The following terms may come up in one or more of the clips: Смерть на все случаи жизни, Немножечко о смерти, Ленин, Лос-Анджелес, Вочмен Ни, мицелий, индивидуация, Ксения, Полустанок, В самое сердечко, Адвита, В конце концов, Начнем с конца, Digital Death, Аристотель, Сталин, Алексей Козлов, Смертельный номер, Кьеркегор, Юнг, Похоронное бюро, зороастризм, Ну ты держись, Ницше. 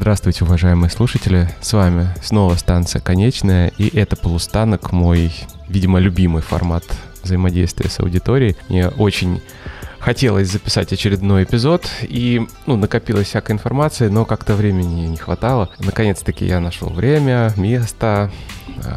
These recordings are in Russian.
Здравствуйте, уважаемые слушатели. С вами снова станция «Конечная», и это «Полустанок», мой, видимо, любимый формат взаимодействия с аудиторией. Мне очень хотелось записать очередной эпизод, и накопилось всякой информации, но как-то времени не хватало. Наконец-таки я нашел время, место.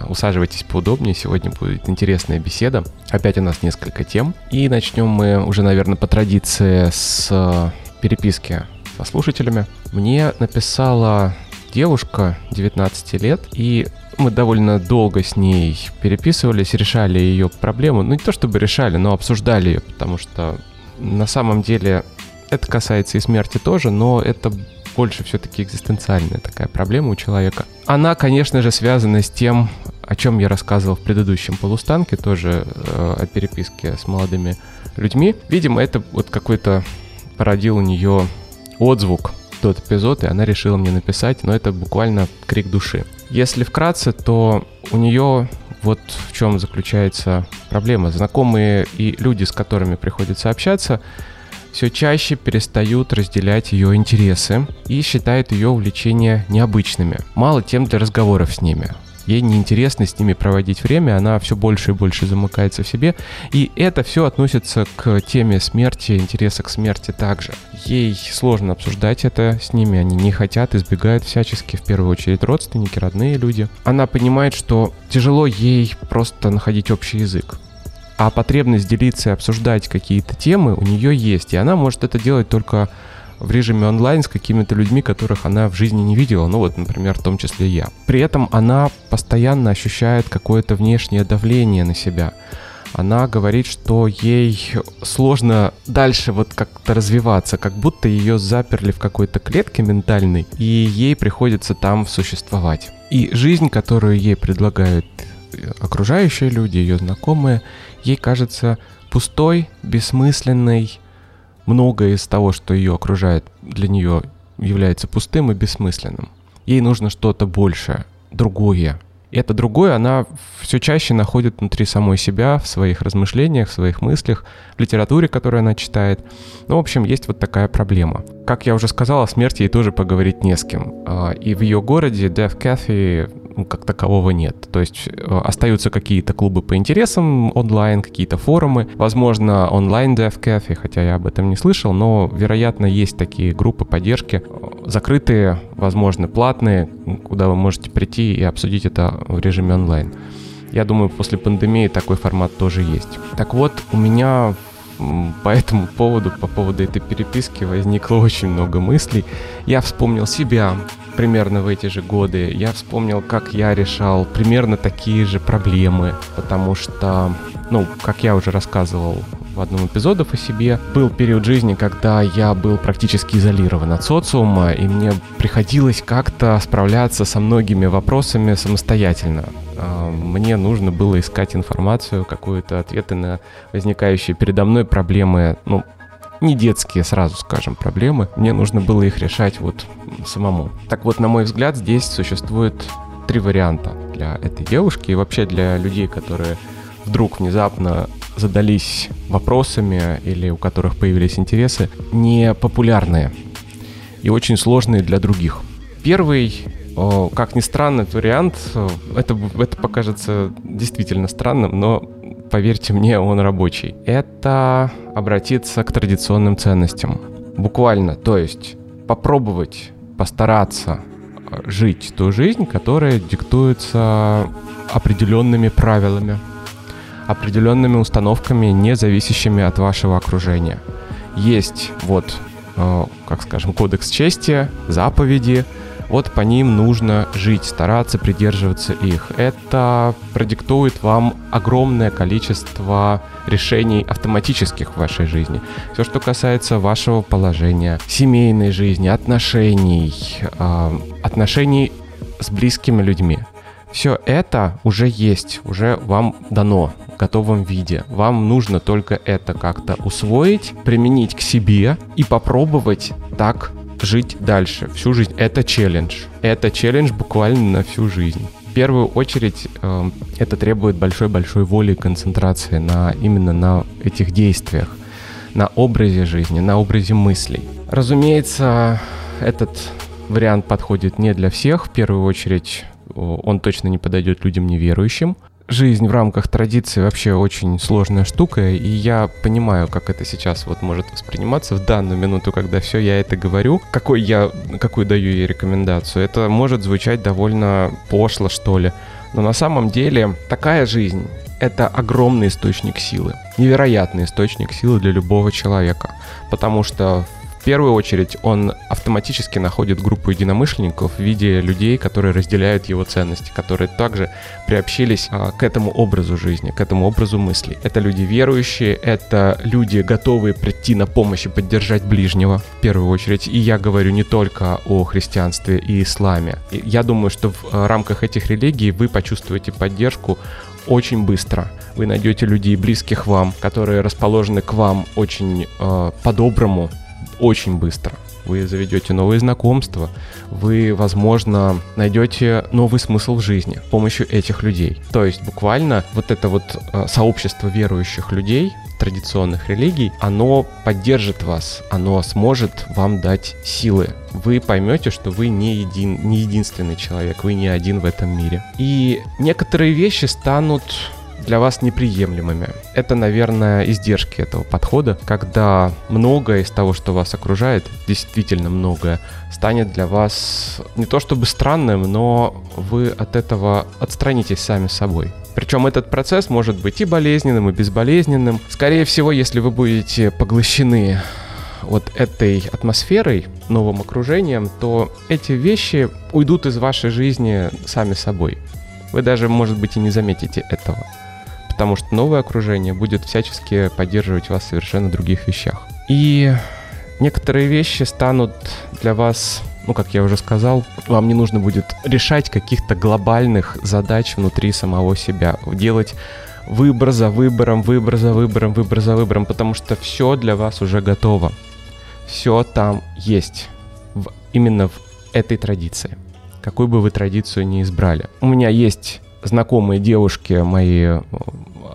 Усаживайтесь поудобнее, сегодня будет интересная беседа. Опять у нас несколько тем. И начнем мы уже, наверное, по традиции с переписки со слушателями. Мне написала девушка 19 лет, и мы довольно долго с ней переписывались, решали ее проблему. Не то чтобы решали, но обсуждали ее, потому что на самом деле это касается и смерти тоже, но это больше все-таки экзистенциальная такая проблема у человека. Она, конечно же, связана с тем, о чем я рассказывал в предыдущем полустанке, тоже о переписке с молодыми людьми. Видимо, это вот какой-то породил у нее отзвук тот эпизод, и она решила мне написать, но это буквально крик души. Если вкратце, то у нее вот в чем заключается проблема. Знакомые и люди, с которыми приходится общаться, все чаще перестают разделять ее интересы и считают ее увлечения необычными. Мало тем для разговоров с ними. Ей неинтересно с ними проводить время, она все больше и больше замыкается в себе. И это все относится к теме смерти, интереса к смерти также. Ей сложно обсуждать это с ними, они не хотят, избегают всячески, в первую очередь родственники, родные люди. Она понимает, что тяжело ей просто находить общий язык. А потребность делиться и обсуждать какие-то темы у нее есть, и она может это делать только в режиме онлайн с какими-то людьми, которых она в жизни не видела, например, в том числе я. При этом она постоянно ощущает какое-то внешнее давление на себя. Она говорит, что ей сложно дальше как-то развиваться, как будто ее заперли в какой-то клетке ментальной, и ей приходится там существовать. И жизнь, которую ей предлагают окружающие люди, ее знакомые, ей кажется пустой, бессмысленной. Многое из того, что ее окружает, для нее является пустым и бессмысленным. Ей нужно что-то большее, другое. Это другое она все чаще находит внутри самой себя, в своих размышлениях, в своих мыслях, в литературе, которую она читает. В общем, есть вот такая проблема. Как я уже сказал, о смерти ей тоже поговорить не с кем. И в ее городе Death Cafe как такового нет. То есть остаются какие-то клубы по интересам онлайн, какие-то форумы. Возможно, онлайн Death Cafe, хотя я об этом не слышал, но, вероятно, есть такие группы поддержки, закрытые, возможно, платные, куда вы можете прийти и обсудить это в режиме онлайн. Я думаю, после пандемии такой формат тоже есть. Так вот, у меня по этому поводу, по поводу этой переписки возникло очень много мыслей. Я вспомнил себя примерно в эти же годы. Я вспомнил, как я решал примерно такие же проблемы, потому что, как я уже рассказывал в одном эпизоде о себе, был период жизни, когда я был практически изолирован от социума, и мне приходилось как-то справляться со многими вопросами самостоятельно. Мне нужно было искать информацию, какие-то ответы на возникающие передо мной проблемы, не детские, сразу скажем, проблемы. Мне нужно было их решать самому. Так вот, на мой взгляд, здесь существует три варианта для этой девушки и вообще для людей, которые вдруг внезапно задались вопросами или у которых появились интересы, непопулярные и очень сложные для других. Первый, как ни странно, вариант, это покажется действительно странным, но поверьте мне, он рабочий. Это обратиться к традиционным ценностям. Буквально, то есть попробовать, постараться жить ту жизнь, которая диктуется определенными правилами, определенными установками, не зависящими от вашего окружения. Есть кодекс чести, заповеди. По ним нужно жить, стараться придерживаться их. Это продиктует вам огромное количество решений автоматических в вашей жизни. Все, что касается вашего положения, семейной жизни, отношений с близкими людьми. Все это уже есть, уже вам дано в готовом виде. Вам нужно только это как-то усвоить, применить к себе и попробовать так жить дальше, всю жизнь. Это челлендж. Это челлендж буквально на всю жизнь. В первую очередь это требует большой-большой воли и концентрации именно на этих действиях, на образе жизни, на образе мыслей. Разумеется, этот вариант подходит не для всех. В первую очередь, он точно не подойдет людям неверующим. Жизнь в рамках традиции вообще очень сложная штука, и я понимаю, как это сейчас вот может восприниматься в данную минуту, когда все я это говорю. Какую даю ей рекомендацию? Это может звучать довольно пошло, что ли. Но на самом деле такая жизнь — это огромный источник силы, невероятный источник силы для любого человека, потому что в первую очередь он автоматически находит группу единомышленников в виде людей, которые разделяют его ценности, которые также приобщились к этому образу жизни, к этому образу мыслей. Это люди верующие, это люди, готовые прийти на помощь и поддержать ближнего, в первую очередь. И я говорю не только о христианстве и исламе. Я думаю, что в рамках этих религий вы почувствуете поддержку очень быстро. Вы найдете людей, близких вам, которые расположены к вам очень по-доброму, очень быстро. Вы заведете новые знакомства, вы, возможно, найдете новый смысл в жизни с помощью этих людей. То есть буквально вот это вот сообщество верующих людей, традиционных религий, оно поддержит вас, оно сможет вам дать силы. Вы поймете, что вы не единственный человек, вы не один в этом мире. И некоторые вещи станут для вас неприемлемыми. Это, наверное, издержки этого подхода, когда многое из того, что вас окружает, действительно многое, станет для вас не то чтобы странным, но вы от этого отстранитесь сами собой. Причем этот процесс может быть и болезненным, и безболезненным. Скорее всего, если вы будете поглощены вот этой атмосферой, новым окружением, то эти вещи уйдут из вашей жизни сами собой. Вы даже, может быть, и не заметите этого, потому что новое окружение будет всячески поддерживать вас в совершенно других вещах. И некоторые вещи станут для вас, как я уже сказал, вам не нужно будет решать каких-то глобальных задач внутри самого себя, делать выбор за выбором, потому что все для вас уже готово. Все там есть, именно в этой традиции, какую бы вы традицию ни избрали. У меня есть знакомые девушки, мои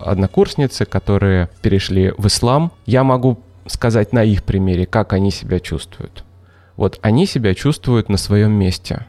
однокурсницы, которые перешли в ислам. Я могу сказать на их примере, как они себя чувствуют. Вот они себя чувствуют на своем месте.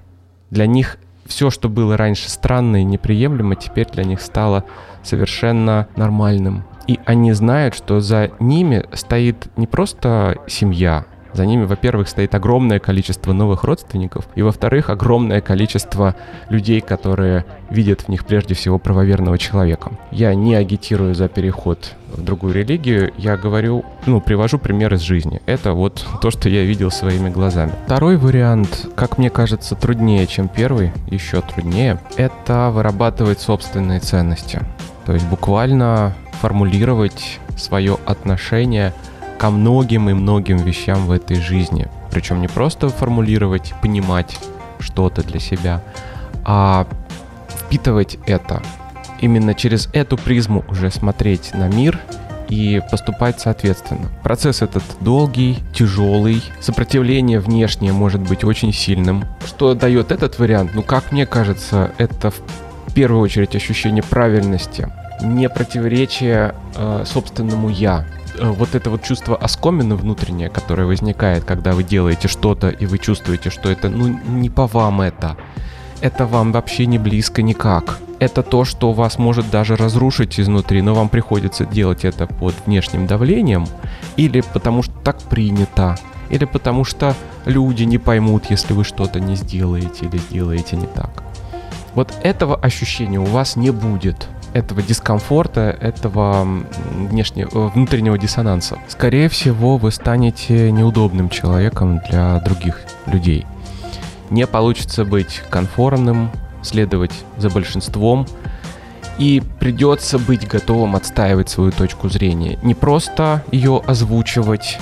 Для них все, что было раньше странно и неприемлемо, теперь для них стало совершенно нормальным. И они знают, что за ними стоит не просто семья. За ними, во-первых, стоит огромное количество новых родственников, и, во-вторых, огромное количество людей, которые видят в них прежде всего правоверного человека. Я не агитирую за переход в другую религию, я говорю, привожу пример из жизни. Это вот то, что я видел своими глазами. Второй вариант, как мне кажется, труднее, чем первый, еще труднее, это вырабатывать собственные ценности. То есть буквально формулировать свое отношение ко многим и многим вещам в этой жизни. Причем не просто формулировать, понимать что-то для себя, а впитывать это. Именно через эту призму уже смотреть на мир и поступать соответственно. Процесс этот долгий, тяжелый, сопротивление внешнее может быть очень сильным. Что дает этот вариант? Как мне кажется, это в первую очередь ощущение правильности, не противоречие собственному «я». Вот это вот чувство оскомины внутреннее, которое возникает, когда вы делаете что-то, и вы чувствуете, что это, не по вам это вам вообще не близко никак. Это то, что вас может даже разрушить изнутри, но вам приходится делать это под внешним давлением, или потому что так принято, или потому что люди не поймут, если вы что-то не сделаете или сделаете не так. Вот этого ощущения у вас не будет. Этого дискомфорта, этого внутреннего диссонанса. Скорее всего, вы станете неудобным человеком для других людей. Не получится быть конформным, следовать за большинством, и придется быть готовым отстаивать свою точку зрения. Не просто ее озвучивать,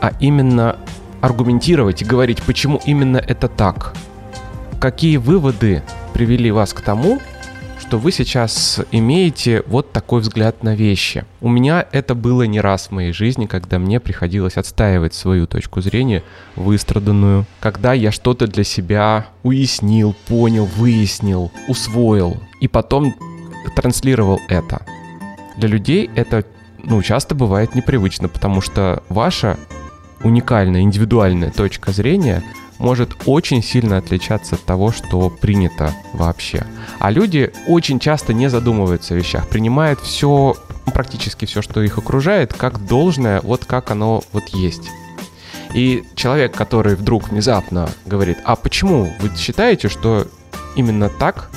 а именно аргументировать и говорить, почему именно это так. Какие выводы привели вас к тому, что вы сейчас имеете вот такой взгляд на вещи. У меня это было не раз в моей жизни, когда мне приходилось отстаивать свою точку зрения, выстраданную, когда я что-то для себя уяснил, понял, выяснил, усвоил, и потом транслировал это. Для людей это, часто бывает непривычно, потому что ваша уникальная, индивидуальная точка зрения может очень сильно отличаться от того, что принято вообще. А люди очень часто не задумываются о вещах, принимают все, практически все, что их окружает, как должное, вот как оно вот есть. И человек, который вдруг внезапно говорит: а почему вы считаете, что именно так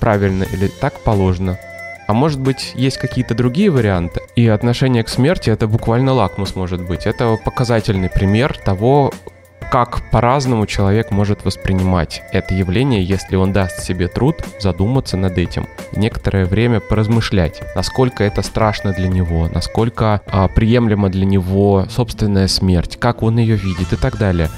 правильно или так положено? А может быть, есть какие-то другие варианты? И отношение к смерти — это буквально лакмус, может быть. Это показательный пример того, как по-разному человек может воспринимать это явление, если он даст себе труд задуматься над этим, некоторое время поразмышлять, насколько это страшно для него, насколько приемлема для него собственная смерть, как он ее видит и так далее.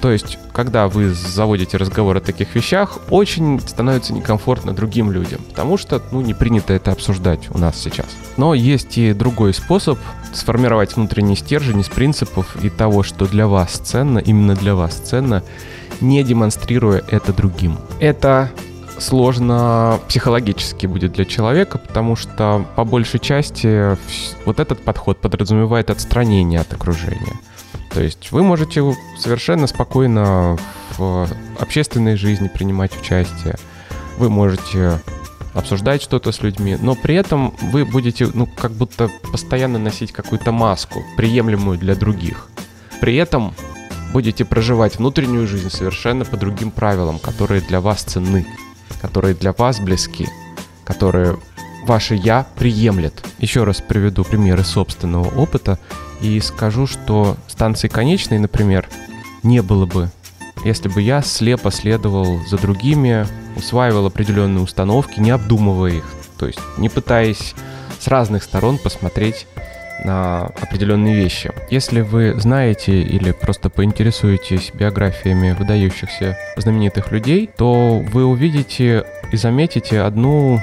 То есть, когда вы заводите разговор о таких вещах, очень становится некомфортно другим людям, потому что, не принято это обсуждать у нас сейчас. Но есть и другой способ сформировать внутренний стержень из принципов и того, что для вас ценно, именно для вас ценно, не демонстрируя это другим. Это сложно психологически будет для человека, потому что, по большей части, вот этот подход подразумевает отстранение от окружения. То есть вы можете совершенно спокойно в общественной жизни принимать участие, вы можете обсуждать что-то с людьми, но при этом вы будете, как будто постоянно носить какую-то маску, приемлемую для других. При этом будете проживать внутреннюю жизнь совершенно по другим правилам, которые для вас ценны, которые для вас близки, которые ваше «я» приемлет. Еще раз приведу примеры собственного опыта. И скажу, что станции «Конечной», например, не было бы, если бы я слепо следовал за другими, усваивал определенные установки, не обдумывая их, то есть не пытаясь с разных сторон посмотреть на определенные вещи. Если вы знаете или просто поинтересуетесь биографиями выдающихся знаменитых людей, то вы увидите и заметите одну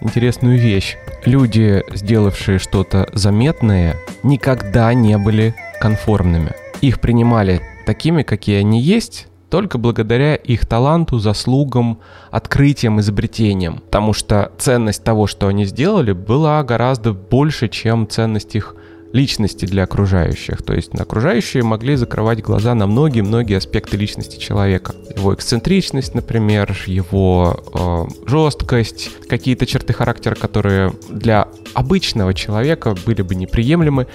интересную вещь. Люди, сделавшие что-то заметное, никогда не были конформными. Их принимали такими, какие они есть, только благодаря их таланту, заслугам, открытиям, изобретениям. Потому что ценность того, что они сделали, была гораздо больше, чем ценность их личности для окружающих. То есть окружающие могли закрывать глаза на многие-многие аспекты личности человека. Его эксцентричность, например, его жесткость, какие-то черты характера, которые для обычного человека были бы неприемлемы.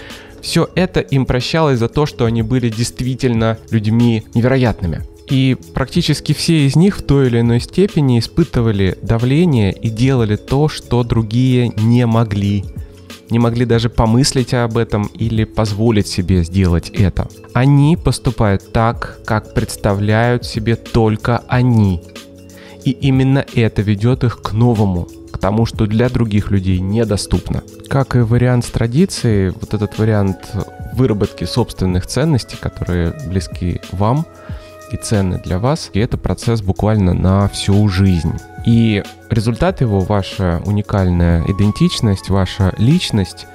Все это им прощалось за то, что они были действительно людьми невероятными. И практически все из них в той или иной степени испытывали давление и делали то, что другие не могли. Не могли даже помыслить об этом или позволить себе сделать это. Они поступают так, как представляют себе только они. И именно это ведет их к новому, к тому, что для других людей недоступно. Как и вариант с традицией, вот этот вариант выработки собственных ценностей, которые близки вам и ценны для вас, и это процесс буквально на всю жизнь. И результат его, ваша уникальная идентичность, ваша личность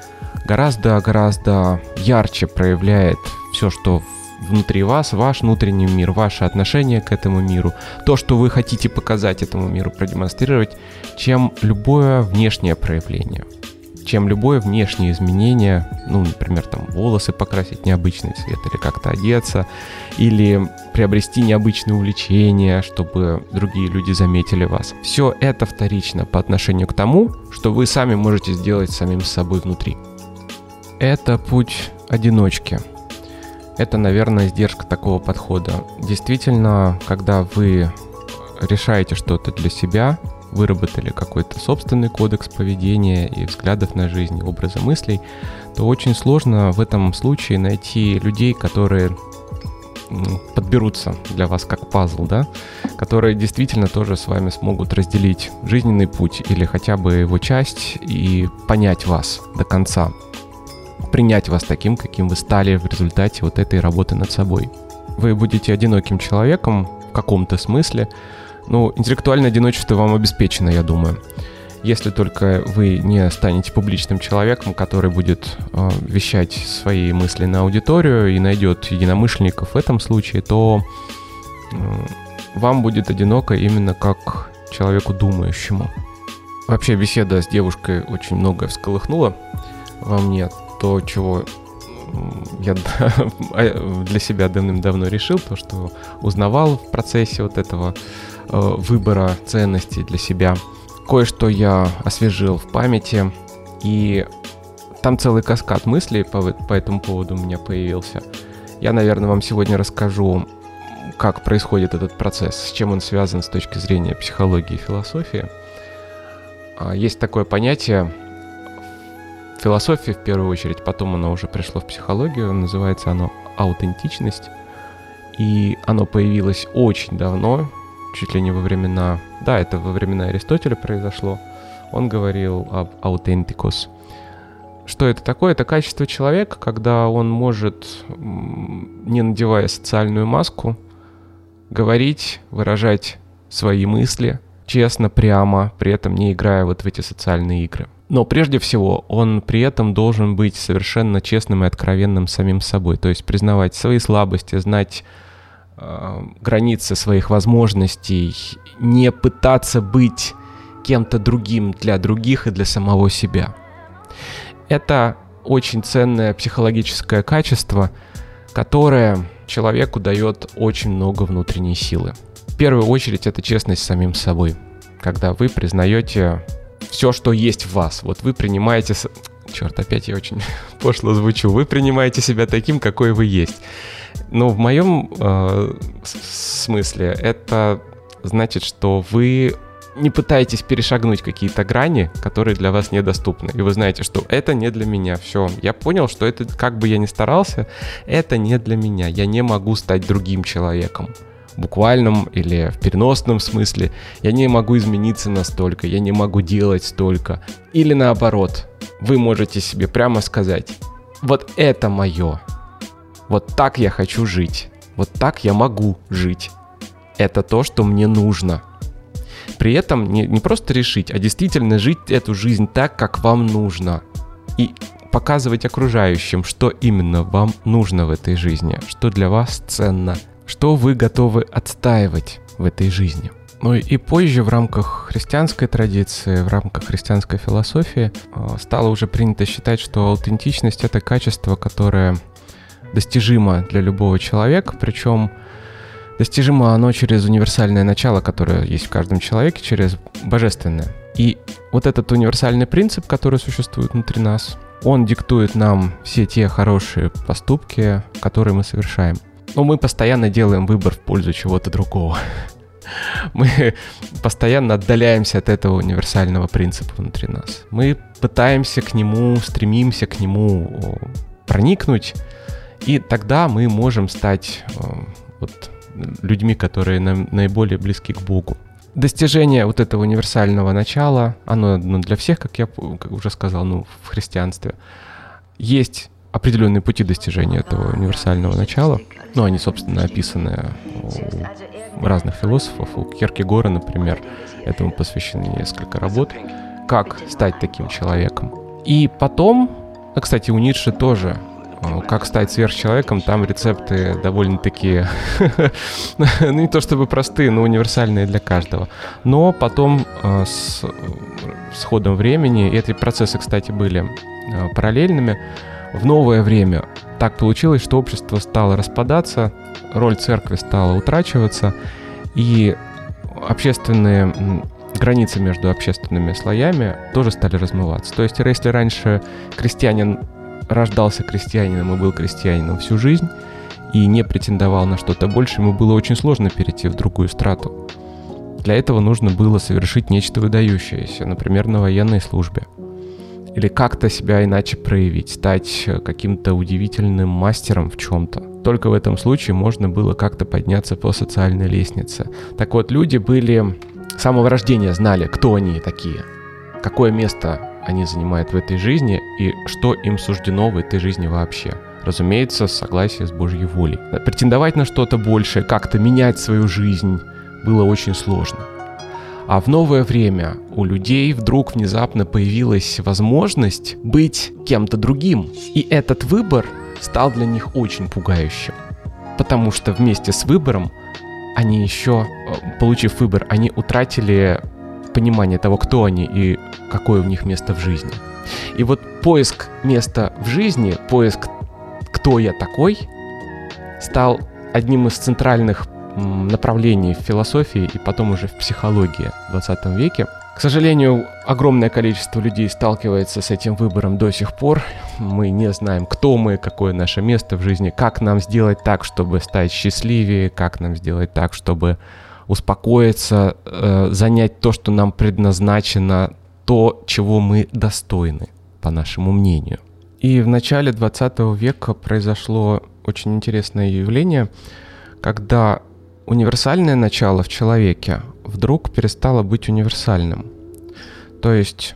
гораздо-гораздо ярче проявляет все, что внутри вас, ваш внутренний мир, ваше отношение к этому миру, то, что вы хотите показать этому миру, продемонстрировать, чем любое внешнее проявление, чем любое внешнее изменение, например, волосы покрасить необычный цвет, или как-то одеться, или приобрести необычное увлечение, чтобы другие люди заметили вас. Все это вторично по отношению к тому, что вы сами можете сделать самим собой внутри. Это путь одиночки. Это, наверное, издержка такого подхода. Действительно, когда вы решаете что-то для себя, выработали какой-то собственный кодекс поведения и взглядов на жизнь, образы мыслей, то очень сложно в этом случае найти людей, которые подберутся для вас как пазл, которые действительно тоже с вами смогут разделить жизненный путь или хотя бы его часть и понять вас до конца, принять вас таким, каким вы стали в результате вот этой работы над собой. Вы будете одиноким человеком в каком-то смысле. Интеллектуальное одиночество вам обеспечено, я думаю. Если только вы не станете публичным человеком, который будет вещать свои мысли на аудиторию и найдет единомышленников в этом случае, то вам будет одиноко именно как человеку думающему. Вообще беседа с девушкой очень многое всколыхнула во мне, то, чего я для себя давным-давно решил, то, что узнавал в процессе вот этого выбора ценностей для себя. Кое-что я освежил в памяти, и там целый каскад мыслей по этому поводу у меня появился. Я, наверное, вам сегодня расскажу, как происходит этот процесс, с чем он связан с точки зрения психологии и философии. Есть такое понятие в философии, в первую очередь, потом оно уже пришло в психологию, называется оно аутентичность, и оно появилось очень давно, чуть ли не во времена... Да, это во времена Аристотеля произошло. Он говорил об аутентикос. Что это такое? Это качество человека, когда он может, не надевая социальную маску, говорить, выражать свои мысли честно, прямо, при этом не играя вот в эти социальные игры. Но прежде всего он при этом должен быть совершенно честным и откровенным самим собой, то есть признавать свои слабости, знать границы своих возможностей, не пытаться быть кем-то другим для других и для самого себя. Это очень ценное психологическое качество, которое человеку дает очень много внутренней силы. В первую очередь это честность с самим собой, когда вы признаете все, что есть в вас. Вот вы принимаете... Черт, опять я очень пошло звучу. Вы принимаете себя таким, какой вы есть. Но в моем смысле это значит, что вы не пытаетесь перешагнуть какие-то грани, которые для вас недоступны. И вы знаете, что это не для меня. Все, я понял, что это, как бы я ни старался, это не для меня. Я не могу стать другим человеком. В буквальном или в переносном смысле. Я не могу измениться настолько, я не могу делать столько. Или наоборот, вы можете себе прямо сказать: вот это мое. Вот так я хочу жить. Вот так я могу жить. Это то, что мне нужно. При этом не просто решить, а действительно жить эту жизнь так, как вам нужно. И показывать окружающим, что именно вам нужно в этой жизни, что для вас ценно, что вы готовы отстаивать в этой жизни. Ну и позже в рамках христианской традиции, в рамках христианской философии стало уже принято считать, что аутентичность — это качество, которое достижимо для любого человека, причем достижимо оно через универсальное начало, которое есть в каждом человеке, через божественное. И вот этот универсальный принцип, который существует внутри нас, он диктует нам все те хорошие поступки, которые мы совершаем. Но мы постоянно делаем выбор в пользу чего-то другого. Мы постоянно отдаляемся от этого универсального принципа внутри нас. Мы пытаемся к нему, стремимся к нему проникнуть, и тогда мы можем стать... вот, людьми, которые наиболее близки к Богу. Достижение вот этого универсального начала, оно для всех, как я уже сказал, в христианстве. Есть определенные пути достижения этого универсального начала, но они, собственно, описаны у разных философов. У Кьеркегора, например, этому посвящены несколько работ. Как стать таким человеком? И потом, кстати, у Ницше тоже, «Как стать сверхчеловеком», там рецепты довольно-таки, не то чтобы простые, но универсальные для каждого. Но потом с ходом времени, и эти процессы, кстати, были параллельными, в новое время так получилось, что общество стало распадаться, роль церкви стала утрачиваться, и общественные границы между общественными слоями тоже стали размываться. То есть, если раньше крестьянин рождался крестьянином и был крестьянином всю жизнь и не претендовал на что-то больше, ему было очень сложно перейти в другую страту. Для этого нужно было совершить нечто выдающееся, например, на военной службе. Или как-то себя иначе проявить, стать каким-то удивительным мастером в чем-то. Только в этом случае можно было как-то подняться по социальной лестнице. Так вот, люди были с самого рождения знали, кто они такие, какое место они занимают в этой жизни и что им суждено в этой жизни вообще. Разумеется, в согласии с Божьей волей. Претендовать на что-то большее, как-то менять свою жизнь было очень сложно. А в новое время у людей вдруг внезапно появилась возможность быть кем-то другим. И этот выбор стал для них очень пугающим. Потому что вместе с выбором они еще, получив выбор, они утратили понимание того, кто они и какое у них место в жизни. И вот поиск места в жизни, поиск «Кто я такой?» стал одним из центральных направлений в философии и потом уже в психологии в 20 веке. К сожалению, огромное количество людей сталкивается с этим выбором до сих пор. Мы не знаем, кто мы, какое наше место в жизни, как нам сделать так, чтобы стать счастливее, как нам сделать так, чтобы успокоиться, занять то, что нам предназначено, то, чего мы достойны, по нашему мнению. И в начале 20 века произошло очень интересное явление, когда универсальное начало в человеке вдруг перестало быть универсальным. То есть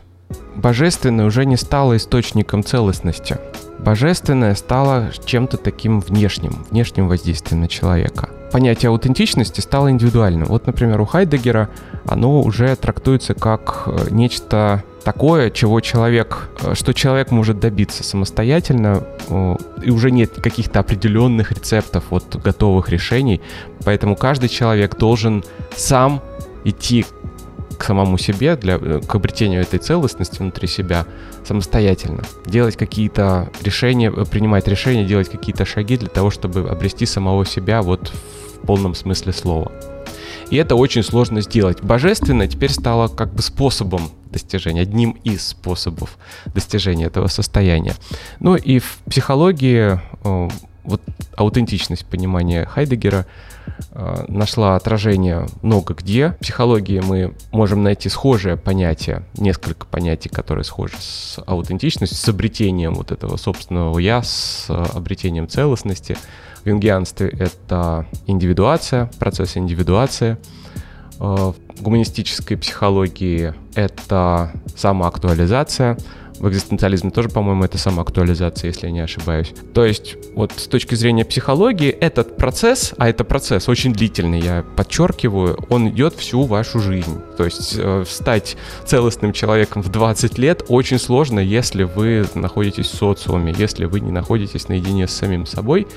божественное уже не стало источником целостности. Божественное стало чем-то таким внешним воздействием на человека. Понятие аутентичности стало индивидуальным. Вот, например, у Хайдеггера оно уже трактуется как нечто такое, что человек может добиться самостоятельно, и уже нет каких-то определенных рецептов, вот, готовых решений. Поэтому каждый человек должен сам идти к самому себе, к обретению этой целостности внутри себя самостоятельно. Делать какие-то решения, принимать решения, делать какие-то шаги для того, чтобы обрести самого себя вот в полном смысле слова. И это очень сложно сделать. Божественное теперь стало как бы способом достижения, одним из способов достижения этого состояния. Ну и в психологии вот аутентичность понимания Хайдеггера нашла отражение много где. В психологии мы можем найти схожие понятия, несколько понятий, которые схожи с аутентичностью, с обретением вот этого собственного «я», с обретением целостности. В юнгианстве это индивидуация, процесс индивидуации. В гуманистической психологии это самоактуализация. В экзистенциализме тоже, по-моему, это самоактуализация, если я не ошибаюсь. То есть вот с точки зрения психологии этот процесс, а это процесс очень длительный, я подчеркиваю, он идет всю вашу жизнь. То есть стать целостным человеком в 20 лет очень сложно, если вы находитесь в социуме, если вы не находитесь наедине с самим собой,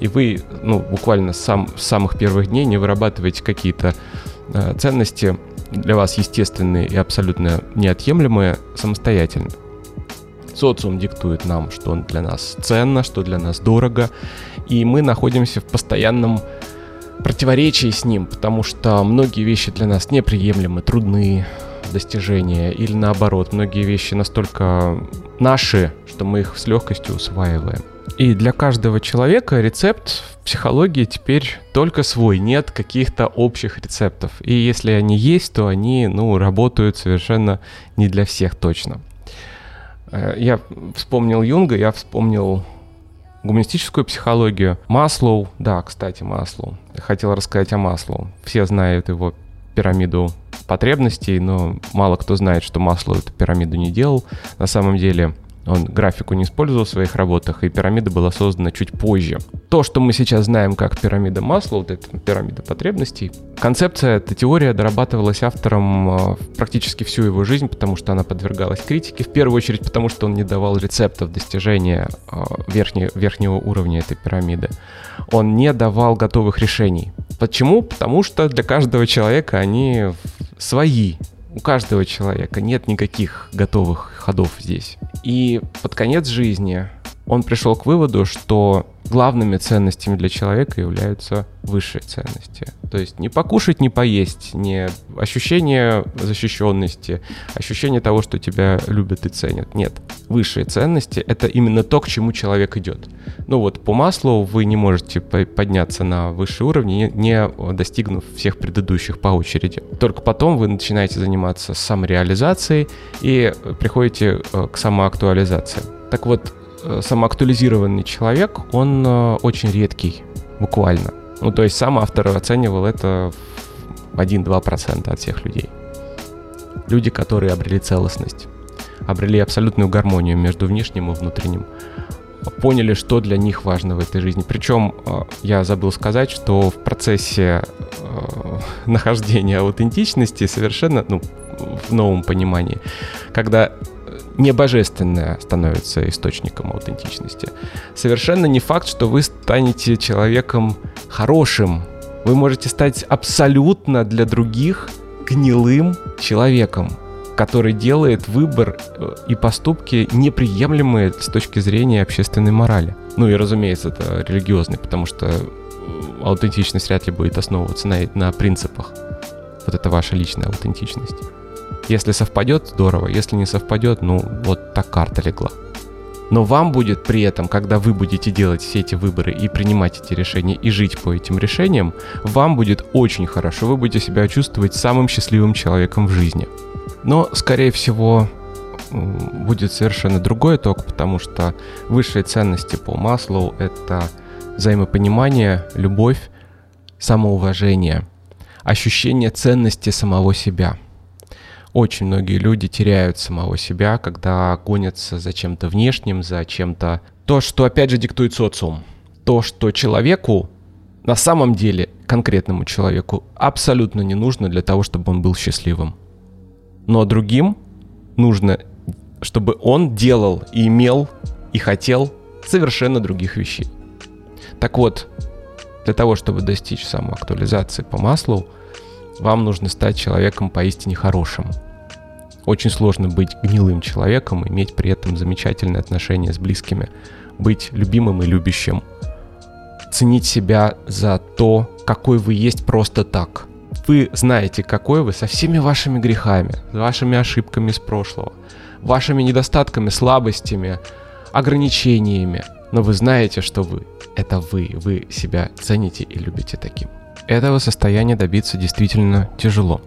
и вы буквально с самых первых дней не вырабатываете какие-то ценности, для вас естественные и абсолютно неотъемлемые, самостоятельно. Социум диктует нам, что для нас ценно, что для нас дорого, и мы находимся в постоянном противоречии с ним, потому что многие вещи для нас неприемлемы, трудны достижения, или наоборот, многие вещи настолько наши, что мы их с легкостью усваиваем. И для каждого человека рецепт в психологии теперь только свой, нет каких-то общих рецептов. И если они есть, то они, работают совершенно не для всех точно. Я вспомнил Юнга, я вспомнил гуманистическую психологию. Маслоу, да, кстати, Маслоу. Я хотел рассказать о Маслоу. Все знают его пирамиду потребностей, но мало кто знает, что Маслоу эту пирамиду не делал. На самом деле он графику не использовал в своих работах, и пирамида была создана чуть позже. То, что мы сейчас знаем как пирамида Маслоу, вот это пирамида потребностей, концепция, эта теория дорабатывалась автором практически всю его жизнь, потому что она подвергалась критике, в первую очередь потому, что он не давал рецептов достижения верхнего уровня этой пирамиды. Он не давал готовых решений. Почему? Потому что для каждого человека они свои. У каждого человека нет никаких готовых ходов здесь. И под конец жизни он пришел к выводу, что главными ценностями для человека являются высшие ценности. То есть не покушать, не поесть, не ощущение защищенности, ощущение того, что тебя любят и ценят. Нет. Высшие ценности — это именно то, к чему человек идет. По Маслоу вы не можете подняться на высший уровень, не достигнув всех предыдущих по очереди. Только потом вы начинаете заниматься самореализацией и приходите к самоактуализации. Так вот, самоактуализированный человек, он очень редкий, буквально. То есть сам автор оценивал это в 1-2% от всех людей. Люди, которые обрели целостность, обрели абсолютную гармонию между внешним и внутренним, поняли, что для них важно в этой жизни. Причем я забыл сказать, что в процессе нахождения аутентичности совершенно, в новом понимании, когда небожественное становится источником аутентичности, совершенно не факт, что вы станете человеком хорошим. Вы можете стать абсолютно для других гнилым человеком. который делает выбор и поступки неприемлемые с точки зрения общественной морали. Ну и, разумеется, это религиозный, потому что аутентичность вряд ли будет основываться на принципах. Вот это ваша личная аутентичность. Если совпадет, здорово. Если не совпадет, ну вот так карта легла. Но вам будет при этом, когда вы будете делать все эти выборы и принимать эти решения, и жить по этим решениям, вам будет очень хорошо, вы будете себя чувствовать самым счастливым человеком в жизни. Но, скорее всего, будет совершенно другой итог, потому что высшие ценности по Маслоу — это взаимопонимание, любовь, самоуважение, ощущение ценности самого себя. Очень многие люди теряют самого себя, когда гонятся за чем-то внешним, за чем-то... То, что, опять же, диктует социум. То, что человеку, на самом деле, конкретному человеку, абсолютно не нужно для того, чтобы он был счастливым. Но другим нужно, чтобы он делал и имел, и хотел совершенно других вещей. Так вот, для того, чтобы достичь самоактуализации по Маслоу, вам нужно стать человеком поистине хорошим. Очень сложно быть гнилым человеком, иметь при этом замечательные отношения с близкими, быть любимым и любящим, ценить себя за то, какой вы есть просто так. Вы знаете, какой вы со всеми вашими грехами, вашими ошибками из прошлого, вашими недостатками, слабостями, ограничениями, но вы знаете, что вы — это вы себя цените и любите таким. Этого состояния добиться действительно тяжело.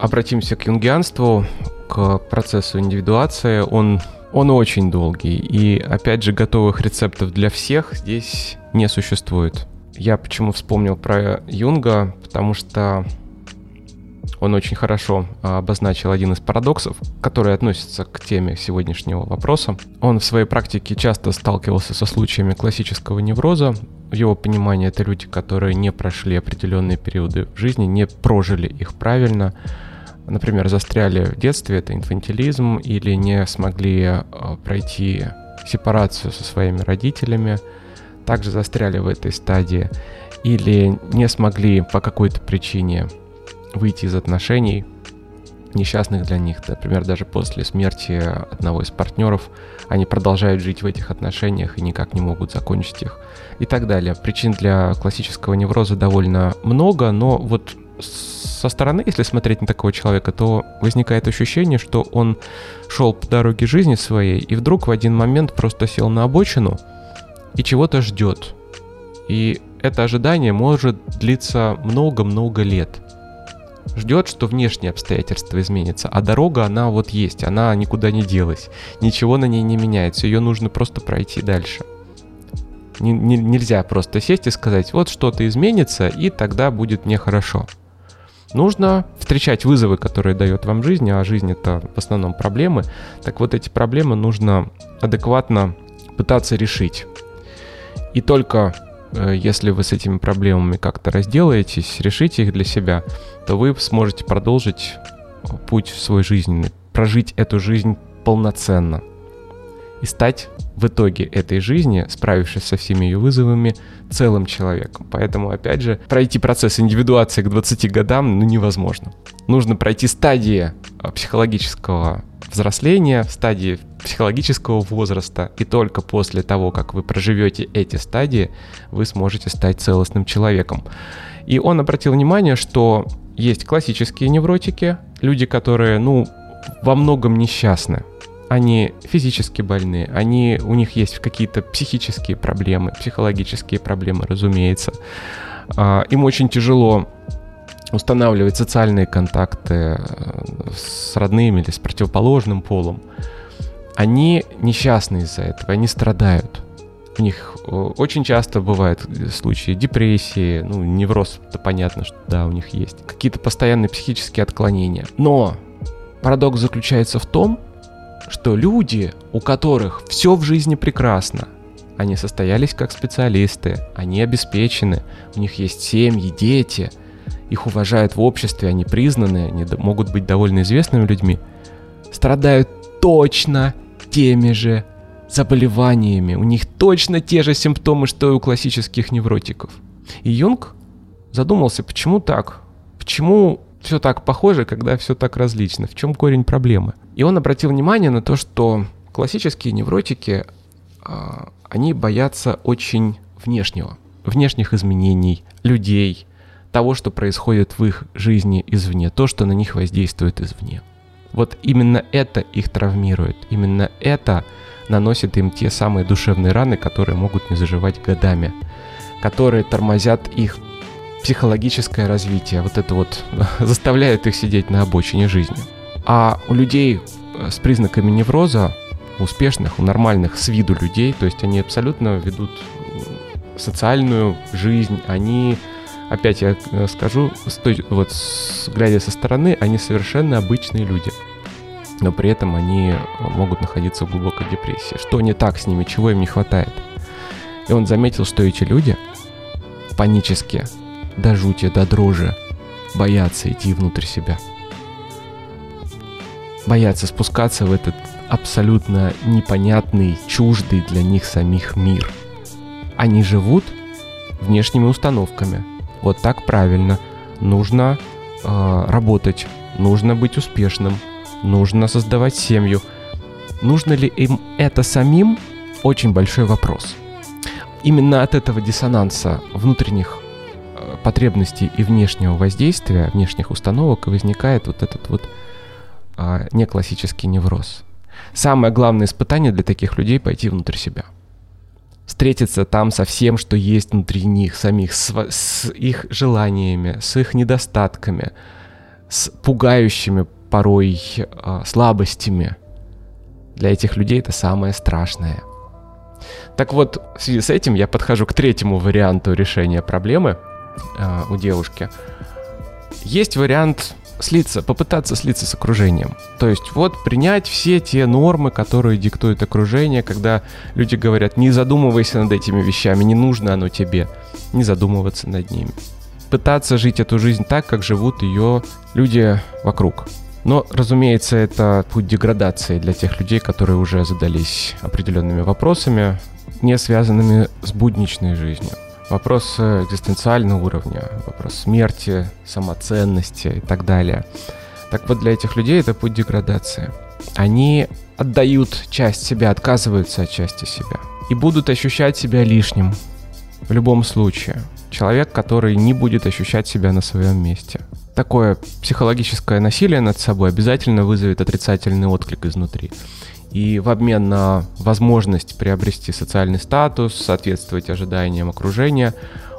Обратимся к юнгианству, к процессу индивидуации. Он очень долгий, и, опять же, готовых рецептов для всех здесь не существует. Я почему вспомнил про Юнга, потому что он очень хорошо обозначил один из парадоксов, который относится к теме сегодняшнего вопроса. Он в своей практике часто сталкивался со случаями классического невроза. В его понимании это люди, которые не прошли определенные периоды в жизни, не прожили их правильно. Например, застряли в детстве, это инфантилизм, или не смогли пройти сепарацию со своими родителями, также застряли в этой стадии, или не смогли по какой-то причине выйти из отношений, несчастных для них. Например, даже после смерти одного из партнеров они продолжают жить в этих отношениях и никак не могут закончить их, и так далее. Причин для классического невроза довольно много, но вот со стороны, если смотреть на такого человека, то возникает ощущение, что он шел по дороге жизни своей и вдруг в один момент просто сел на обочину и чего-то ждет. И это ожидание может длиться много-много лет. Ждет, что внешние обстоятельства изменятся, а дорога, она вот есть, она никуда не делась, ничего на ней не меняется, ее нужно просто пройти дальше. Нельзя просто сесть и сказать, вот что-то изменится, и тогда будет мне хорошо. Нужно встречать вызовы, которые дает вам жизнь, а жизнь — это в основном проблемы. Так вот, эти проблемы нужно адекватно пытаться решить. И только если вы с этими проблемами как-то разделаетесь, решите их для себя, то вы сможете продолжить путь свой жизненный, прожить эту жизнь полноценно и стать в итоге этой жизни, справившись со всеми ее вызовами, целым человеком. Поэтому, опять же, пройти процесс индивидуации к 20 годам невозможно. Нужно пройти стадии психологического взросления, стадии психологического возраста, и только после того, как вы проживете эти стадии, вы сможете стать целостным человеком. И он обратил внимание, что есть классические невротики, люди, которые, во многом несчастны. Они физически больны, у них есть какие-то психические проблемы, психологические проблемы, разумеется. Им очень тяжело устанавливать социальные контакты с родными или с противоположным полом. Они несчастны из-за этого, они страдают. У них очень часто бывают случаи депрессии, невроз, это понятно, что да, у них есть. Какие-то постоянные психические отклонения. Но парадокс заключается в том, что люди, у которых все в жизни прекрасно, они состоялись как специалисты, они обеспечены, у них есть семьи, дети, их уважают в обществе, они признаны, они могут быть довольно известными людьми, страдают точно теми же заболеваниями, у них точно те же симптомы, что и у классических невротиков. И Юнг задумался, почему так? Почему все так похоже, когда все так различно. В чем корень проблемы? И он обратил внимание на то, что классические невротики, они боятся очень внешнего, внешних изменений, людей, того, что происходит в их жизни извне, то, что на них воздействует извне. Вот именно это их травмирует, именно это наносит им те самые душевные раны, которые могут не заживать годами, которые тормозят их психологическое развитие, вот это вот заставляет их сидеть на обочине жизни. А у людей с признаками невроза, успешных, у нормальных с виду людей, то есть они абсолютно ведут социальную жизнь, они, опять я скажу, вот глядя со стороны, они совершенно обычные люди, но при этом они могут находиться в глубокой депрессии. Что не так с ними, чего им не хватает? И он заметил, что эти люди панически, до жути, до дрожи боятся идти внутрь себя. Боятся спускаться в этот абсолютно непонятный, чуждый для них самих мир. Они живут внешними установками. Вот так правильно. Нужно работать, нужно быть успешным, нужно создавать семью. Нужно ли им это самим? Очень большой вопрос. Именно от этого диссонанса внутренних потребностей и внешнего воздействия, внешних установок, возникает вот этот вот неклассический невроз. Самое главное испытание для таких людей — пойти внутрь себя. Встретиться там со всем, что есть внутри них самих, с их желаниями, с их недостатками, с пугающими порой слабостями. Для этих людей это самое страшное. Так вот, в связи с этим я подхожу к третьему варианту решения проблемы у девушки. Есть вариант слиться, попытаться слиться с окружением. То есть вот принять все те нормы, которые диктует окружение, когда люди говорят: не задумывайся над этими вещами, не нужно оно тебе, не задумываться над ними. Пытаться жить эту жизнь так, как живут ее люди вокруг. Но, разумеется, это путь деградации для тех людей, которые уже задались определенными вопросами, не связанными с будничной жизнью. Вопрос экзистенциального уровня, вопрос смерти, самоценности и так далее. Так вот, для этих людей это путь деградации. Они отдают часть себя, отказываются от части себя и будут ощущать себя лишним в любом случае. Человек, который не будет ощущать себя на своем месте. Такое психологическое насилие над собой обязательно вызовет отрицательный отклик изнутри. И в обмен на возможность приобрести социальный статус, соответствовать ожиданиям окружения,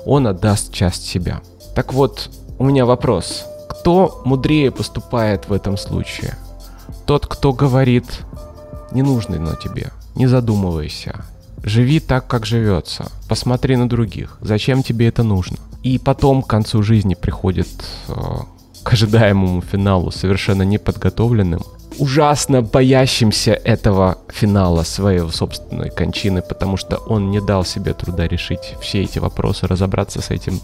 он отдаст часть себя. Так вот, у меня вопрос. Кто мудрее поступает в этом случае? Тот, кто говорит: не нужно оно тебе, не задумывайся, живи так, как живется, посмотри на других, зачем тебе это нужно? И потом к концу жизни приходит к ожидаемому финалу совершенно неподготовленным, ужасно боящимся этого финала, своей собственной кончины, потому что он не дал себе труда решить все эти вопросы, разобраться с этим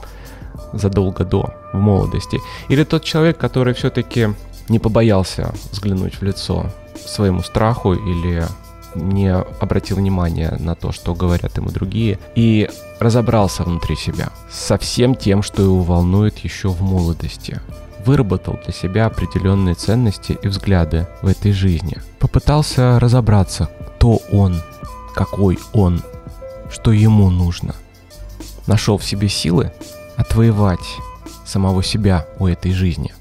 задолго до, в молодости. Или тот человек, который все-таки не побоялся взглянуть в лицо своему страху или не обратил внимания на то, что говорят ему другие, и разобрался внутри себя со всем тем, что его волнует еще в молодости. Выработал для себя определенные ценности и взгляды в этой жизни. Попытался разобраться, кто он, какой он, что ему нужно. Нашел в себе силы отвоевать самого себя у этой жизни.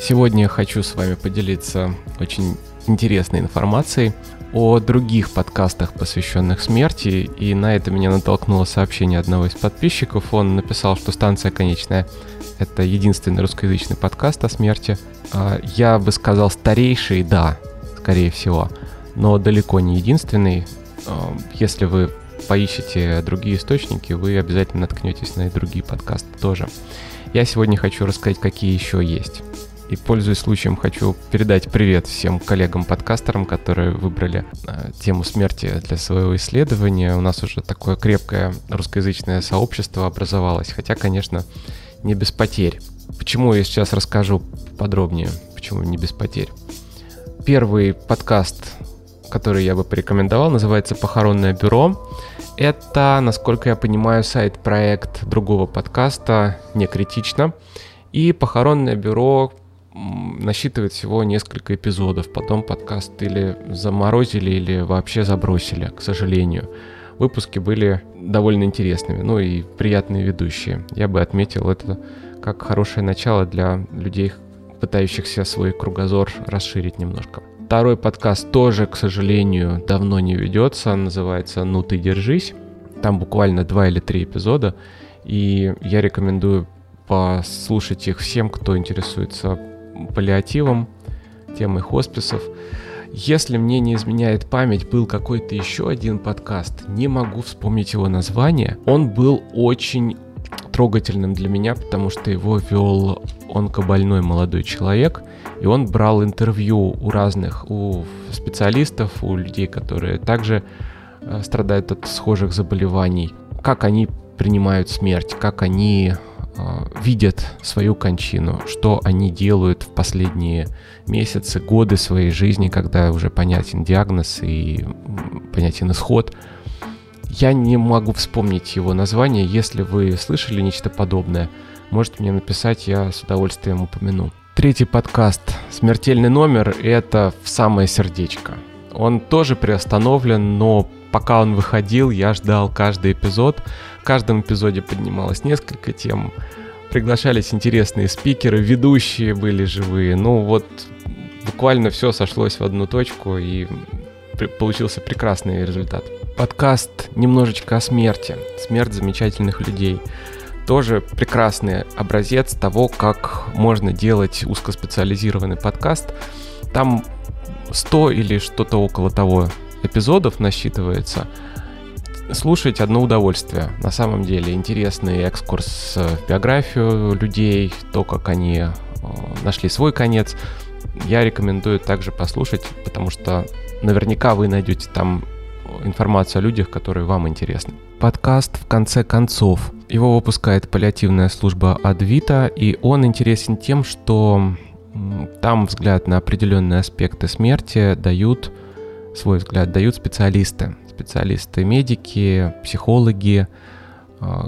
Сегодня я хочу с вами поделиться очень интересной информацией о других подкастах, посвященных смерти, и на это меня натолкнуло сообщение одного из подписчиков. Он написал, что станция «Конечная» — это единственный русскоязычный подкаст о смерти. Я бы сказал, старейший, да, скорее всего, но далеко не единственный. Если вы поищете другие источники, вы обязательно наткнетесь на и другие подкасты тоже. Я сегодня хочу рассказать, какие еще есть. И, пользуясь случаем, хочу передать привет всем коллегам-подкастерам, которые выбрали тему смерти для своего исследования. У нас уже такое крепкое русскоязычное сообщество образовалось, хотя, конечно, не без потерь. Почему я сейчас расскажу подробнее, почему не без потерь. Первый подкаст, который я бы порекомендовал, называется «Похоронное бюро». Это, насколько я понимаю, сайт-проект другого подкаста «Не критично». И «Похоронное бюро» насчитывает всего несколько эпизодов. Потом подкаст или заморозили, или вообще забросили, к сожалению. Выпуски были довольно интересными, ну и приятные ведущие. Я бы отметил это как хорошее начало для людей, пытающихся свой кругозор расширить немножко. Второй подкаст тоже, к сожалению, давно не ведется. Он называется «Ну ты держись». Там буквально 2 или 3 эпизода. И я рекомендую послушать их всем, кто интересуется паллиативом, темой хосписов. Если мне не изменяет память, был какой-то еще один подкаст, не могу вспомнить его название. Он был очень трогательным для меня, потому что его вел онкобольной молодой человек, и он брал интервью у разных, у специалистов, у людей, которые также страдают от схожих заболеваний, как они принимают смерть, как они видят свою кончину, что они делают в последние месяцы, годы своей жизни, когда уже понятен диагноз и понятен исход. Я не могу вспомнить его название. Если вы слышали нечто подобное, можете мне написать, я с удовольствием упомяну. Третий подкаст «Смертельный номер» — это «В самое сердечко». Он тоже приостановлен, но пока он выходил, я ждал каждый эпизод. В каждом эпизоде поднималось несколько тем. Приглашались интересные спикеры, ведущие были живые. Ну вот, буквально все сошлось в одну точку, и получился прекрасный результат. Подкаст «Немножечко о смерти», «Смерть замечательных людей». Тоже прекрасный образец того, как можно делать узкоспециализированный подкаст. Там 100 или что-то около того эпизодов насчитывается. Слушать одно удовольствие. На самом деле интересный экскурс в биографию людей, то, как они нашли свой конец. Я рекомендую также послушать, потому что наверняка вы найдете там информацию о людях, которые вам интересны. Подкаст «В конце концов». Его выпускает паллиативная служба Адвита, и он интересен тем, что там взгляд на определенные аспекты смерти дают, свой взгляд дают специалисты. Специалисты-медики, психологи,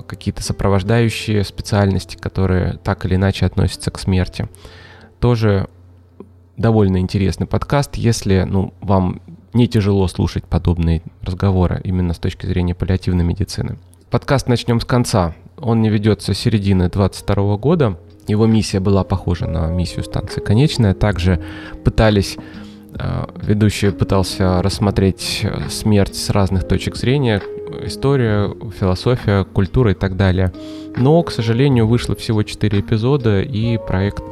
какие-то сопровождающие специальности, которые так или иначе относятся к смерти. Тоже довольно интересный подкаст, если вам не тяжело слушать подобные разговоры именно с точки зрения паллиативной медицины. Подкаст «Начнем с конца». Он не ведется с середины 2022 года. Его миссия была похожа на миссию станции «Конечная». Также ведущий пытался рассмотреть смерть с разных точек зрения, история, философия, культура и так далее. Но, к сожалению, вышло всего 4 эпизода, и проект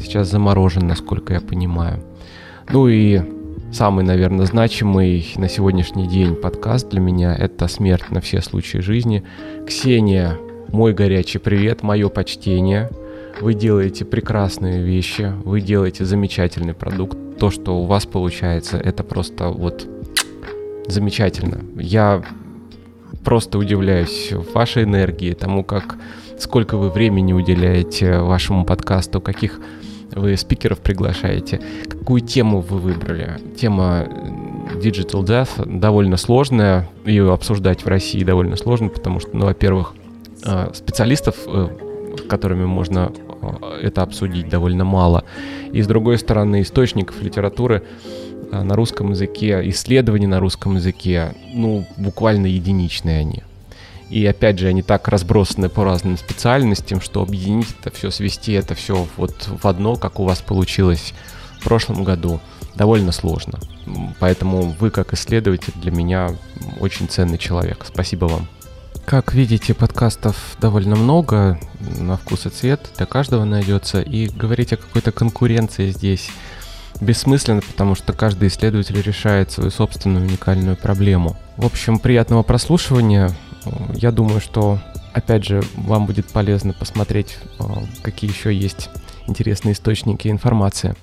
сейчас заморожен, насколько я понимаю. Ну и самый, наверное, значимый на сегодняшний день подкаст для меня — это «Смерть на все случаи жизни». Ксения, мой горячий привет, мое почтение. Вы делаете прекрасные вещи, вы делаете замечательный продукт. То, что у вас получается, это просто замечательно. Я просто удивляюсь вашей энергии, тому, сколько вы времени уделяете вашему подкасту, каких вы спикеров приглашаете, какую тему вы выбрали. Тема Digital Death довольно сложная, ее обсуждать в России довольно сложно, потому что, во-первых, специалистов, с которыми можно это обсудить, довольно мало. И, с другой стороны, источников литературы на русском языке, исследований на русском языке, буквально единичные они. И, опять же, они так разбросаны по разным специальностям, что объединить это все, свести это все в одно, как у вас получилось в прошлом году, довольно сложно. Поэтому вы, как исследователь, для меня очень ценный человек. Спасибо вам. Как видите, подкастов довольно много, на вкус и цвет, для каждого найдется, и говорить о какой-то конкуренции здесь бессмысленно, потому что каждый исследователь решает свою собственную уникальную проблему. В общем, приятного прослушивания. Я думаю, что, опять же, вам будет полезно посмотреть, какие еще есть интересные источники информации.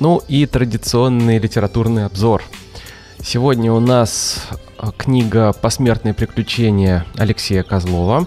Ну и традиционный литературный обзор. Сегодня у нас книга «Посмертные приключения» Алексея Козлова.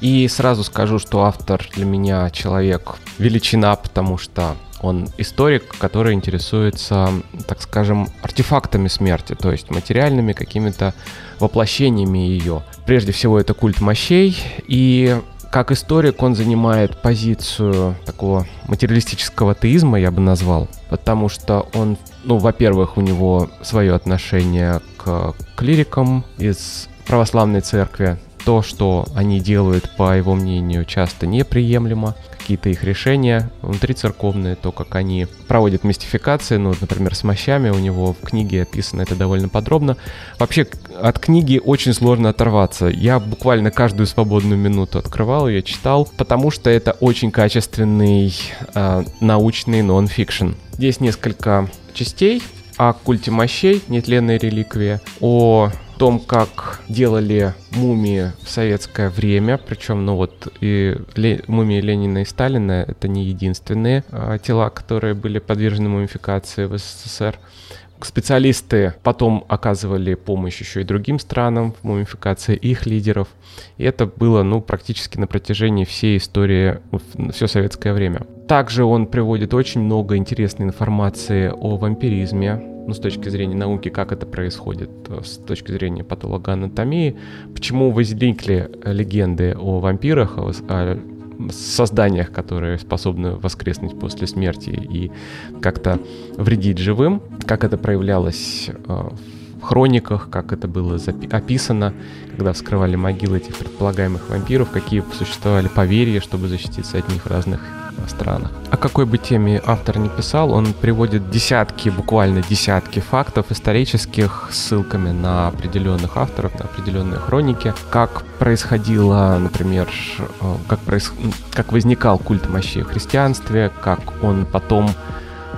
И сразу скажу, что автор для меня человек величина, потому что он историк, который интересуется, так скажем, артефактами смерти, то есть материальными какими-то воплощениями ее. Прежде всего это культ мощей, и как историк он занимает позицию такого материалистического атеизма, я бы назвал, потому что он, во-первых, у него свое отношение к клирикам из православной церкви. То, что они делают, по его мнению, часто неприемлемо. Какие-то их решения внутрицерковные, то, как они проводят мистификации, например, с мощами, у него в книге описано это довольно подробно. Вообще, от книги очень сложно оторваться. Я буквально каждую свободную минуту открывал ее, читал, потому что это очень качественный научный нон-фикшн. Здесь несколько частей о культе мощей, нетленной реликвии, о том, как делали мумии в советское время, причем, и мумии Ленина и Сталина — это не единственные тела, которые были подвержены мумификации в СССР. Специалисты потом оказывали помощь еще и другим странам в мумификации их лидеров. И это было, практически на протяжении всей истории, все советское время. Также он приводит очень много интересной информации о вампиризме, с точки зрения науки, как это происходит, с точки зрения патологоанатомии, почему возникли легенды о вампирах, о созданиях, которые способны воскреснуть после смерти и как-то вредить живым, как это проявлялось в хрониках, как это было описано, когда вскрывали могилы этих предполагаемых вампиров, какие существовали поверья, чтобы защититься от них в разных странах. О какой бы теме автор ни писал, он приводит буквально десятки фактов исторических с ссылками на определенных авторов, на определенные хроники, как происходило, например, как возникал культ мощей в христианстве, как он потом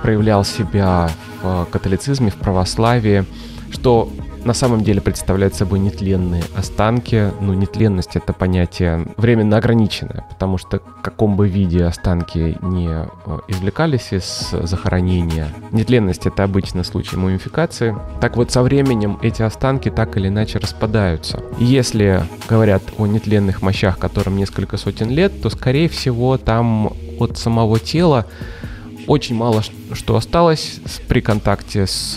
проявлял себя в католицизме, в православии, что на самом деле представляет собой нетленные останки. Нетленность — это понятие временно ограниченное, потому что в каком бы виде останки не извлекались из захоронения, нетленность — это обычно случай мумификации. Так вот, со временем эти останки так или иначе распадаются. И если говорят о нетленных мощах, которым несколько сотен лет, то, скорее всего, там от самого тела очень мало что осталось при контакте с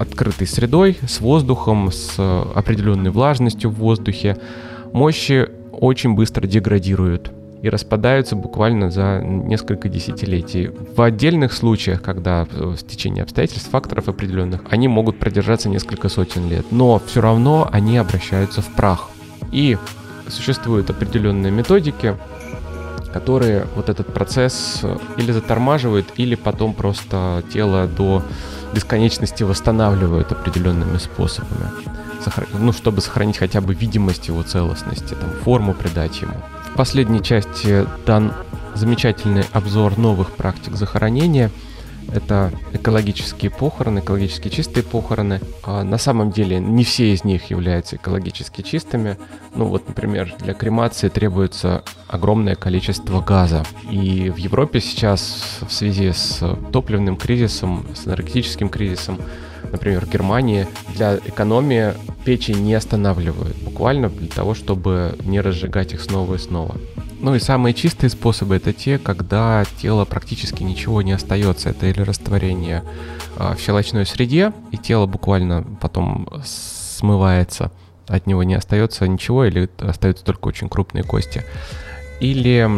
открытой средой, с воздухом, с определенной влажностью в воздухе. Мощи очень быстро деградируют и распадаются буквально за несколько десятилетий. В отдельных случаях, когда в течение обстоятельств, факторов определенных, они могут продержаться несколько сотен лет, но все равно они обращаются в прах. И существуют определенные методики, которые этот процесс или затормаживают, или потом просто тело до бесконечности восстанавливают определенными способами, чтобы сохранить хотя бы видимость его целостности, форму придать ему. В последней части дан замечательный обзор новых практик захоронения. Это экологические похороны, экологически чистые похороны. На самом деле не все из них являются экологически чистыми. Например, для кремации требуется огромное количество газа. И в Европе сейчас в связи с топливным кризисом, с энергетическим кризисом, например, в Германии, для экономии печи не останавливают. Буквально для того, чтобы не разжигать их снова и снова. И самые чистые способы — это те, когда тело практически ничего не остается. Это или растворение в щелочной среде, и тело буквально потом смывается, от него не остается ничего, или остаются только очень крупные кости. Или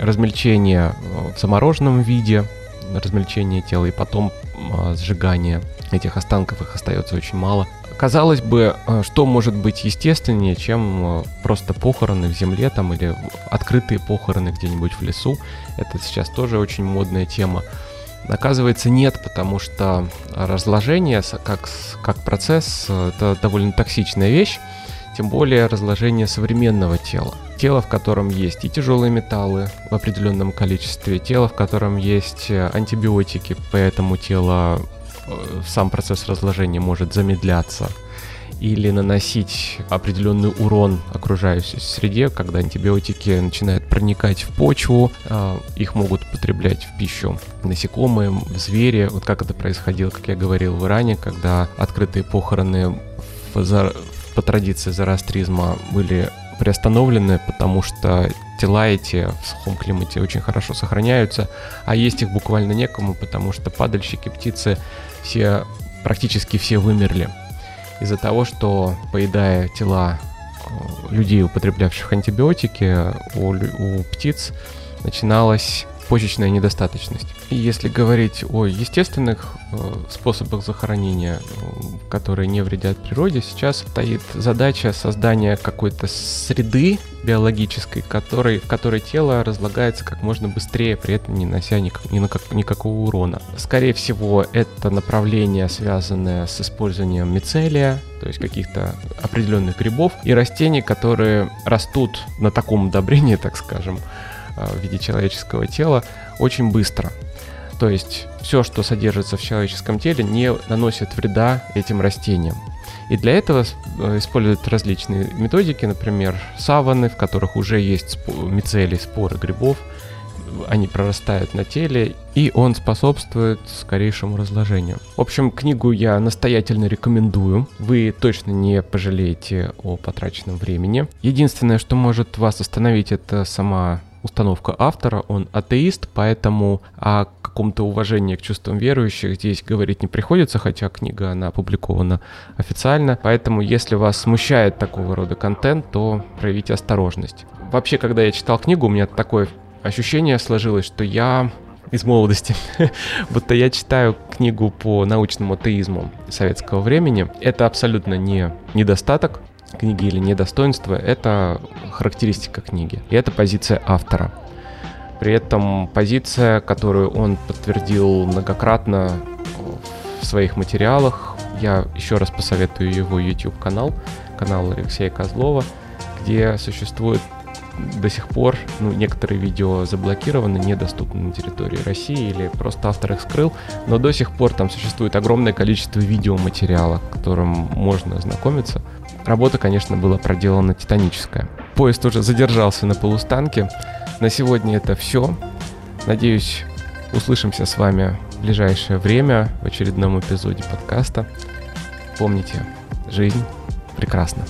размельчение в замороженном виде, размельчение тела, и потом сжигание этих останков, их остается очень мало. Казалось бы, что может быть естественнее, чем просто похороны в земле или открытые похороны где-нибудь в лесу. Это сейчас тоже очень модная тема. Оказывается, нет, потому что разложение как процесс — это довольно токсичная вещь, тем более разложение современного тела. Тело, в котором есть и тяжелые металлы в определенном количестве, тело, в котором есть антибиотики, поэтому тело, сам процесс разложения может замедляться или наносить определенный урон окружающей среде, когда антибиотики начинают проникать в почву, их могут потреблять в пищу насекомые, звери. Вот как это происходило, как я говорил, в Иране, когда открытые похороны по традиции зороастризма были приостановлены, потому что тела эти в сухом климате очень хорошо сохраняются, а есть их буквально некому, потому что падальщики, птицы, все, практически все вымерли из-за того, что, поедая тела людей, употреблявших антибиотики, у птиц начиналась почечная недостаточность. И если говорить о естественных способах захоронения, которые не вредят природе, сейчас стоит задача создания какой-то среды биологической, в которой тело разлагается как можно быстрее, при этом не нанося никакого урона. Скорее всего, это направление, связанное с использованием мицелия, то есть каких-то определенных грибов и растений, которые растут на таком удобрении, так скажем, в виде человеческого тела очень быстро. То есть все, что содержится в человеческом теле, не наносит вреда этим растениям. И для этого используют различные методики, например, саванны, в которых уже есть мицелий, споры грибов. Они прорастают на теле, и он способствует скорейшему разложению. В общем, книгу я настоятельно рекомендую. Вы точно не пожалеете о потраченном времени. Единственное, что может вас остановить, это сама установка автора. Он атеист, поэтому о каком-то уважении к чувствам верующих здесь говорить не приходится, хотя книга, она опубликована официально. Поэтому, если вас смущает такого рода контент, то проявите осторожность. Вообще, когда я читал книгу, у меня такое ощущение сложилось, что я из молодости, будто я читаю книгу по научному атеизму советского времени. Это абсолютно не недостаток книги или недостоинство, это характеристика книги, и это позиция автора. При этом позиция, которую он подтвердил многократно в своих материалах. Я еще раз посоветую его YouTube-канал, канал Алексея Козлова, где существует до сих пор, некоторые видео заблокированы, недоступны на территории России, или просто автор их скрыл, но до сих пор там существует огромное количество видеоматериала, которым можно ознакомиться. Работа, конечно, была проделана титаническая. Поезд уже задержался на полустанке. На сегодня это все. Надеюсь, услышимся с вами в ближайшее время в очередном эпизоде подкаста. Помните, жизнь прекрасна.